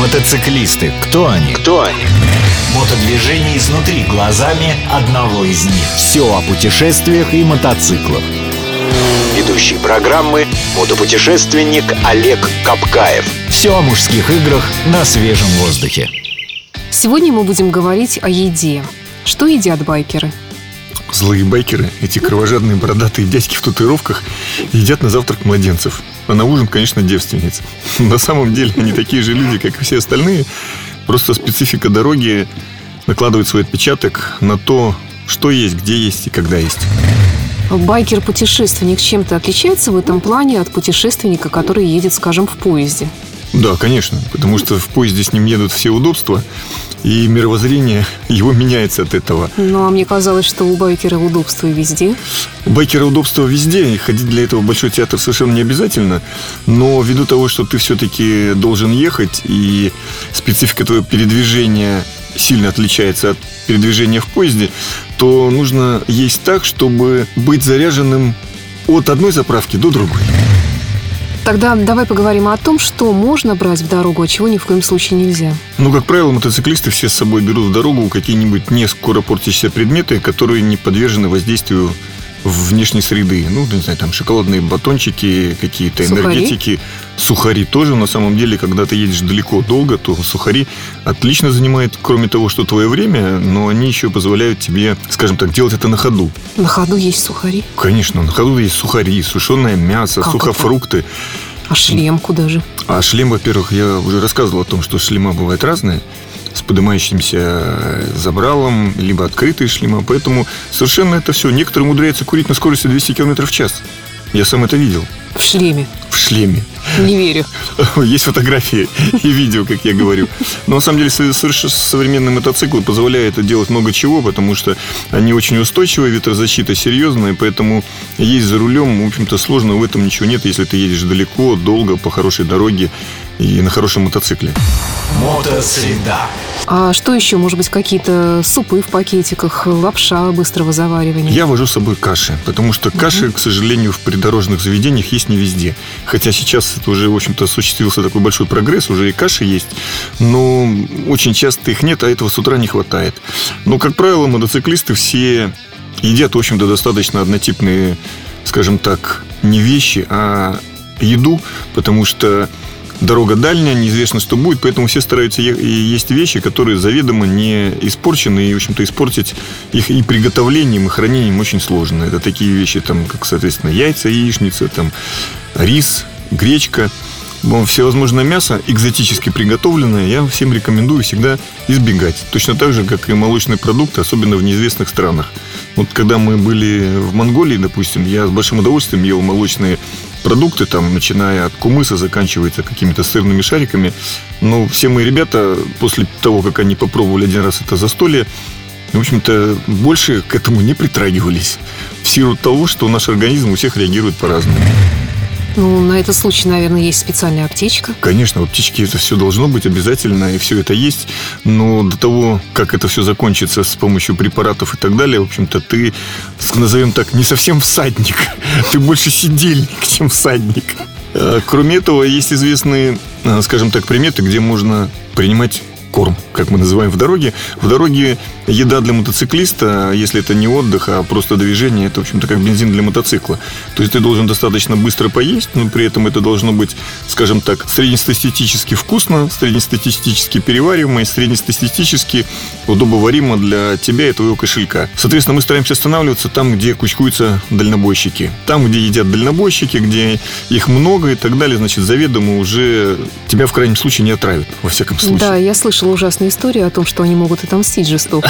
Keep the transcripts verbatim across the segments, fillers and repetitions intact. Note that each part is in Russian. Мотоциклисты. Кто они? Кто они? Мотодвижение изнутри глазами одного из них. Все о путешествиях и мотоциклах. Ведущий программы — мотопутешественник Олег Капкаев. Все о мужских играх на свежем воздухе. Сегодня мы будем говорить о еде. Что едят байкеры? Злые байкеры, эти кровожадные бородатые дядьки в татуировках, едят на завтрак младенцев. А на ужин, конечно, девственниц. На самом деле они такие же люди, как и все остальные. Просто специфика дороги накладывает свой отпечаток на то, что есть, где есть и когда есть. Байкер-путешественник чем-то отличается в этом плане от путешественника, который едет, скажем, в поезде? Да, конечно, потому что в поезде с ним едут все удобства, и мировоззрение его меняется от этого. Ну, а мне казалось, что у байкера удобства везде. У байкера удобства везде, и ходить для этого в большой театр совершенно не обязательно. Но ввиду того, что ты все-таки должен ехать, и специфика твоего передвижения сильно отличается от передвижения в поезде, то нужно есть так, чтобы быть заряженным от одной заправки до другой. Тогда давай поговорим о том, что можно брать в дорогу, а чего ни в коем случае нельзя. Ну, как правило, мотоциклисты все с собой берут в дорогу какие-нибудь не скоро портящиеся предметы, которые не подвержены воздействию внешней среды. Ну, не знаю, там шоколадные батончики, какие-то энергетики. Сухари тоже, на самом деле, когда ты едешь далеко, долго, то сухари отлично занимают, кроме того, что твое время, но они еще позволяют тебе, скажем так, делать это на ходу. На ходу есть сухари? Конечно, на ходу есть сухари, сушеное мясо, как сухофрукты. Это? А шлем куда же? А шлем, во-первых, я уже рассказывал о том, что шлема бывают разные, с поднимающимся забралом, либо открытые шлема, поэтому совершенно это все. Некоторые умудряются курить на скорости двести километров в час. Я сам это видел. В шлеме? В шлеме. Не верю. Есть фотографии и видео, как я говорю. Но на самом деле современные мотоциклы позволяют делать много чего, потому что они очень устойчивые, ветрозащита серьезная, поэтому ездить за рулем, в общем-то, сложно, в этом ничего нет, если ты едешь далеко, долго, по хорошей дороге и на хорошем мотоцикле. Мотосреда. А что еще? Может быть, какие-то супы в пакетиках, лапша быстрого заваривания? Я вожу с собой каши, потому что каши, mm-hmm. к сожалению, в придорожных заведениях есть не везде. Хотя сейчас это уже, в общем-то, осуществился такой большой прогресс, уже и каши есть, но очень часто их нет, а этого с утра не хватает. Но, как правило, мотоциклисты все едят, в общем-то, достаточно однотипные, скажем так, не вещи, а еду, потому что дорога дальняя, неизвестно, что будет, поэтому все стараются е- есть вещи, которые заведомо не испорчены, и, в общем-то, испортить их и приготовлением, и хранением очень сложно. Это такие вещи, там, как, соответственно, яйца, яичница, там, рис, гречка, всевозможное мясо, экзотически приготовленное, я всем рекомендую всегда избегать. Точно так же, как и молочные продукты, особенно в неизвестных странах. Вот когда мы были в Монголии, допустим, я с большим удовольствием ел молочные продукты, там, начиная от кумыса, заканчивается какими-то сырными шариками. Но все мои ребята, после того, как они попробовали один раз это застолье, в общем-то, больше к этому не притрагивались. В силу того, что наш организм у всех реагирует по-разному. Ну, на этот случай, наверное, есть специальная аптечка. Конечно, в аптечке это все должно быть обязательно, и все это есть. Но до того, как это все закончится с помощью препаратов и так далее, в общем-то, ты, назовем так, не совсем всадник. Ты больше сидельник, чем всадник. Кроме этого, есть известные, скажем так, приметы, где можно принимать корм, как мы называем в дороге. В дороге еда для мотоциклиста, если это не отдых, а просто движение, это, в общем-то, как бензин для мотоцикла. То есть ты должен достаточно быстро поесть, но при этом это должно быть, скажем так, среднестатистически вкусно, среднестатистически перевариваемо и среднестатистически удобоваримо для тебя и твоего кошелька. Соответственно, мы стараемся останавливаться там, где кучкуются дальнобойщики. Там, где едят дальнобойщики, где их много и так далее, значит, заведомо уже тебя в крайнем случае не отравят, во всяком случае. Да, я слышала ужасную историю о том, что они могут отомстить жестоко.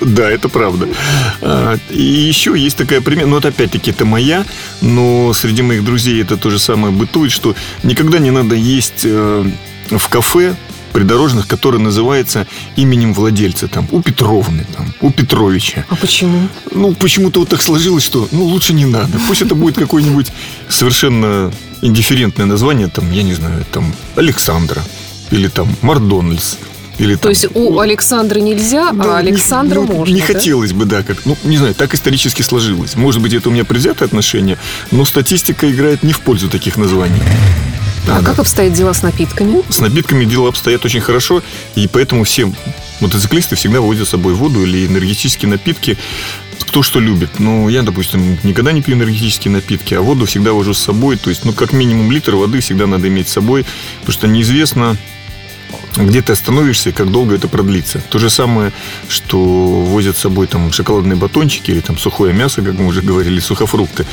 Да, это правда. И еще есть такая примета, ну, это опять-таки, это моя, но среди моих друзей это то же самое бытует, что никогда не надо есть в кафе придорожных, которые называются именем владельца, там, у Петровны, там, у Петровича. А почему? Ну, почему-то вот так сложилось, что, ну, лучше не надо. Пусть это будет какое-нибудь совершенно индифферентное название, там, я не знаю, там, Александра. Или там Макдональдс. Или, то там, есть у Александра нельзя, да, а Александра не, ну, можно. Не да? хотелось бы, да, как, ну, не знаю, так исторически сложилось. Может быть, это у меня предвзятое отношение, но статистика играет не в пользу таких названий. А как обстоят дела с напитками? С напитками дела обстоят очень хорошо, и поэтому все мотоциклисты всегда возят с собой воду или энергетические напитки, кто что любит. Ну, я, допустим, никогда не пью энергетические напитки, а воду всегда вожу с собой. То есть, ну, как минимум литр воды всегда надо иметь с собой, потому что неизвестно, где ты остановишься и как долго это продлится. То же самое, что возят с собой там шоколадные батончики или там сухое мясо, как мы уже говорили, сухофрукты.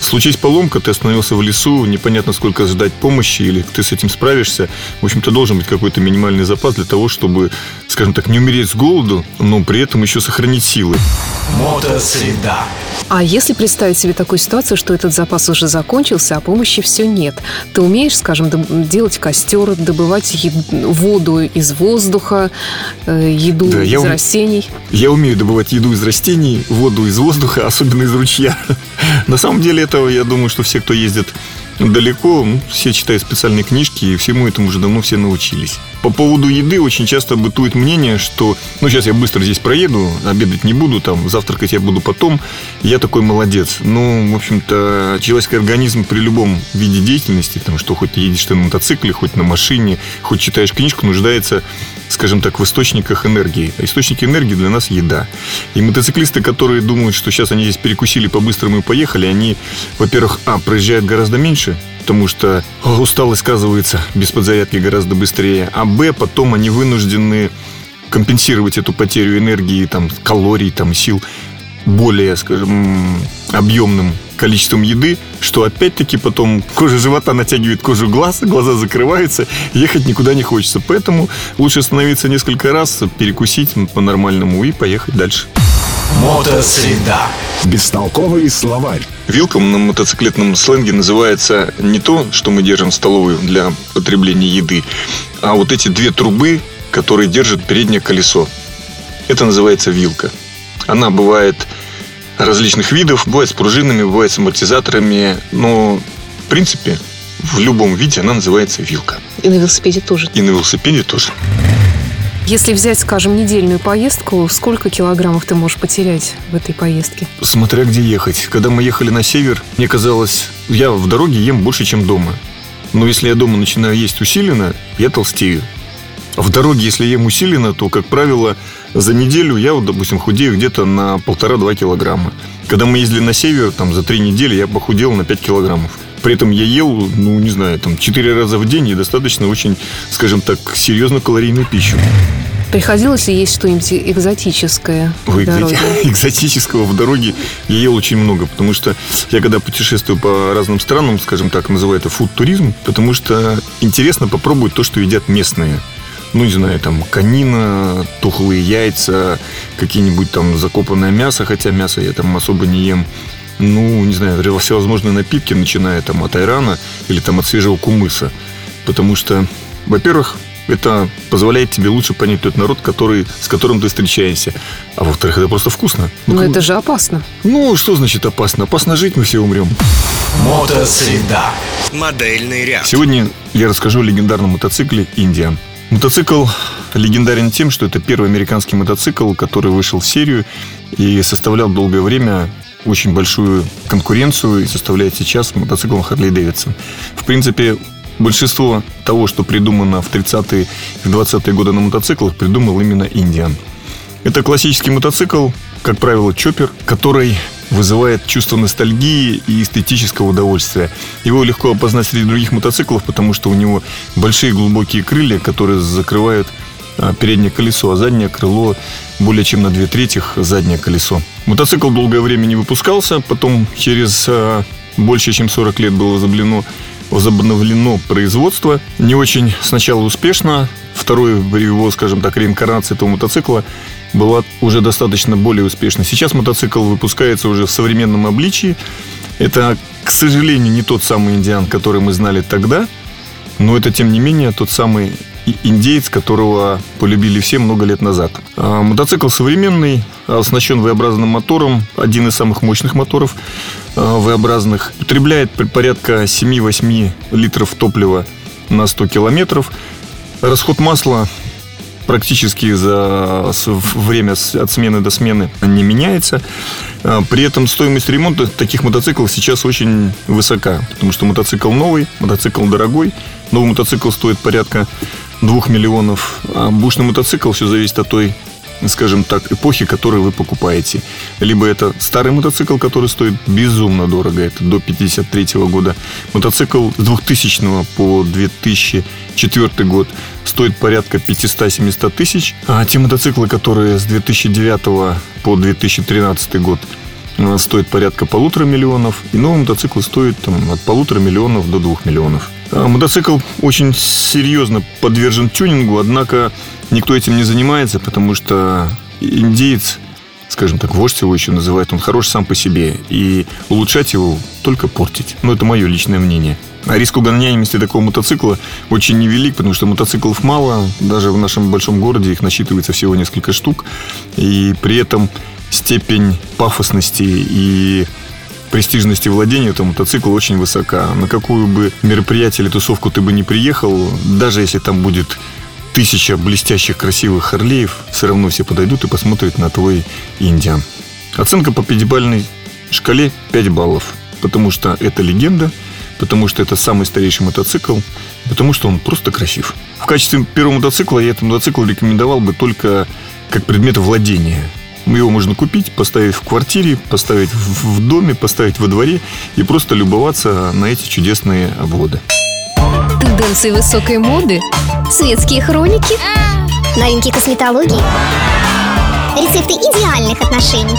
Случись поломка, ты остановился в лесу, непонятно сколько ждать помощи или ты с этим справишься. В общем-то, должен быть какой-то минимальный запас для того, чтобы, скажем так, не умереть с голоду, но при этом еще сохранить силы. Мотосреда. А если представить себе такую ситуацию, что этот запас уже закончился, а помощи все нет, ты умеешь, скажем, делать костер, добывать еду, воду из воздуха, еду да, из я ум... растений? Я умею добывать еду из растений, воду из воздуха, особенно из ручья. На самом деле этого, я думаю, что все, кто ездит далеко, все читают специальные книжки, и всему этому уже давно все научились. По поводу еды очень часто бытует мнение, что ну сейчас я быстро здесь проеду, обедать не буду, там завтракать я буду потом, я такой молодец. Ну, в общем-то, человеческий организм при любом виде деятельности, там, что хоть едешь ты на мотоцикле, хоть на машине, хоть читаешь книжку, нуждается, скажем так, в источниках энергии. А источники энергии для нас еда. И мотоциклисты, которые думают, что сейчас они здесь перекусили по-быстрому и поехали, они, во-первых, а, проезжают гораздо меньше, потому что усталость сказывается, без подзарядки гораздо быстрее. А б, потом они вынуждены компенсировать эту потерю энергии, там, калорий, там, сил более, скажем, объемным количеством еды, что опять-таки потом кожа живота натягивает кожу глаз, глаза закрываются, ехать никуда не хочется. Поэтому лучше остановиться несколько раз, перекусить по-нормальному и поехать дальше. Мотосреда. Бестолковый словарь. Вилком на мотоциклетном сленге называется не то, что мы держим столовую для потребления еды, а вот эти две трубы, которые держат переднее колесо. Это называется вилка. Она бывает различных видов, бывает с пружинами, бывает с амортизаторами, но в принципе в любом виде она называется вилка. И на велосипеде тоже. И на велосипеде тоже. Если взять, скажем, недельную поездку, сколько килограммов ты можешь потерять в этой поездке? Смотря где ехать. Когда мы ехали на север, мне казалось, я в дороге ем больше, чем дома. Но если я дома начинаю есть усиленно, я толстею. В дороге, если ем усиленно, то, как правило, за неделю я, вот, допустим, худею где-то на полтора-два килограмма. Когда мы ездили на север, там, за три недели я похудел на пять килограммов. При этом я ел, ну, не знаю, там, четыре раза в день и достаточно очень, скажем так, серьезно калорийную пищу. Приходилось ли есть что-нибудь экзотическое в дороге? Экзотического в дороге я ел очень много, потому что я когда путешествую по разным странам, скажем так, называю это фуд-туризм, потому что интересно попробовать то, что едят местные. Ну, не знаю, там, конина, тухлые яйца, какие-нибудь там закопанное мясо, хотя мясо я там особо не ем. Ну, не знаю, всевозможные напитки, начиная там от айрана или там от свежего кумыса. Потому что, во-первых, это позволяет тебе лучше понять тот народ, который, с которым ты встречаешься. А во-вторых, это просто вкусно. Ну, Но как... это же опасно. Ну, что значит опасно? Опасно жить, мы все умрем. Мотосреда. Модельный ряд. Сегодня я расскажу о легендарном мотоцикле «Indian». Мотоцикл легендарен тем, что это первый американский мотоцикл, который вышел в серию и составлял долгое время очень большую конкуренцию и составляет сейчас мотоцикл Harley Davidson. В принципе, большинство того, что придумано в тридцатые и в двадцатые годы на мотоциклах, придумал именно Indian. Это классический мотоцикл, как правило, чоппер, который вызывает чувство ностальгии и эстетического удовольствия. Его легко опознать среди других мотоциклов, потому что у него большие глубокие крылья, которые закрывают переднее колесо, а заднее крыло более чем на две трети заднее колесо. Мотоцикл долгое время не выпускался, потом через а, больше чем сорок лет было возобновлено, возобновлено производство. Не очень сначала успешно. Второй его, скажем так, реинкарнация этого мотоцикла была уже достаточно более успешной. Сейчас мотоцикл выпускается уже в современном обличии. Это, к сожалению, не тот самый Индиан, который мы знали тогда, но это, тем не менее, тот самый индеец, которого полюбили все много лет назад. Мотоцикл современный, оснащен V-образным мотором, один из самых мощных моторов V-образных. Потребляет порядка семь-восемь литров топлива на сто километров. Расход масла практически за время от смены до смены не меняется. При этом стоимость ремонта таких мотоциклов сейчас очень высока, потому что мотоцикл новый, мотоцикл дорогой. Новый мотоцикл стоит порядка двух миллионов, а бушный мотоцикл все зависит от той, скажем так, эпохи, которую вы покупаете. Либо это старый мотоцикл, который стоит безумно дорого, это до пятьдесят третьего года. Мотоцикл с двухтысячного по две тысячи четвёртый год стоит порядка пятьсот-семьсот тысяч. А те мотоциклы, которые с две тысячи девятого по две тысячи тринадцатый год стоят порядка полутора миллионов. И новый мотоцикл стоит там, от полутора миллионов до двух миллионов. Мотоцикл очень серьезно подвержен тюнингу, однако никто этим не занимается, потому что индеец, скажем так, вождь его еще называют, он хорош сам по себе, и улучшать его только портить. Но это мое личное мнение. А риск угоняемости такого мотоцикла очень невелик, потому что мотоциклов мало, даже в нашем большом городе их насчитывается всего несколько штук, и при этом степень пафосности и престижности владения этого мотоцикла очень высока. На какую бы мероприятие или тусовку ты бы не приехал, даже если там будет тысяча блестящих, красивых Харлеев, все равно все подойдут и посмотрят на твой Indian. Оценка по пятибалльной шкале пять баллов. Потому что это легенда, потому что это самый старейший мотоцикл, потому что он просто красив. В качестве первого мотоцикла я этот мотоцикл рекомендовал бы только как предмет владения. Его можно купить, поставить в квартире, поставить в доме, поставить во дворе и просто любоваться на эти чудесные обводы. Тенденции высокой моды, светские хроники, новинки косметологии, рецепты идеальных отношений.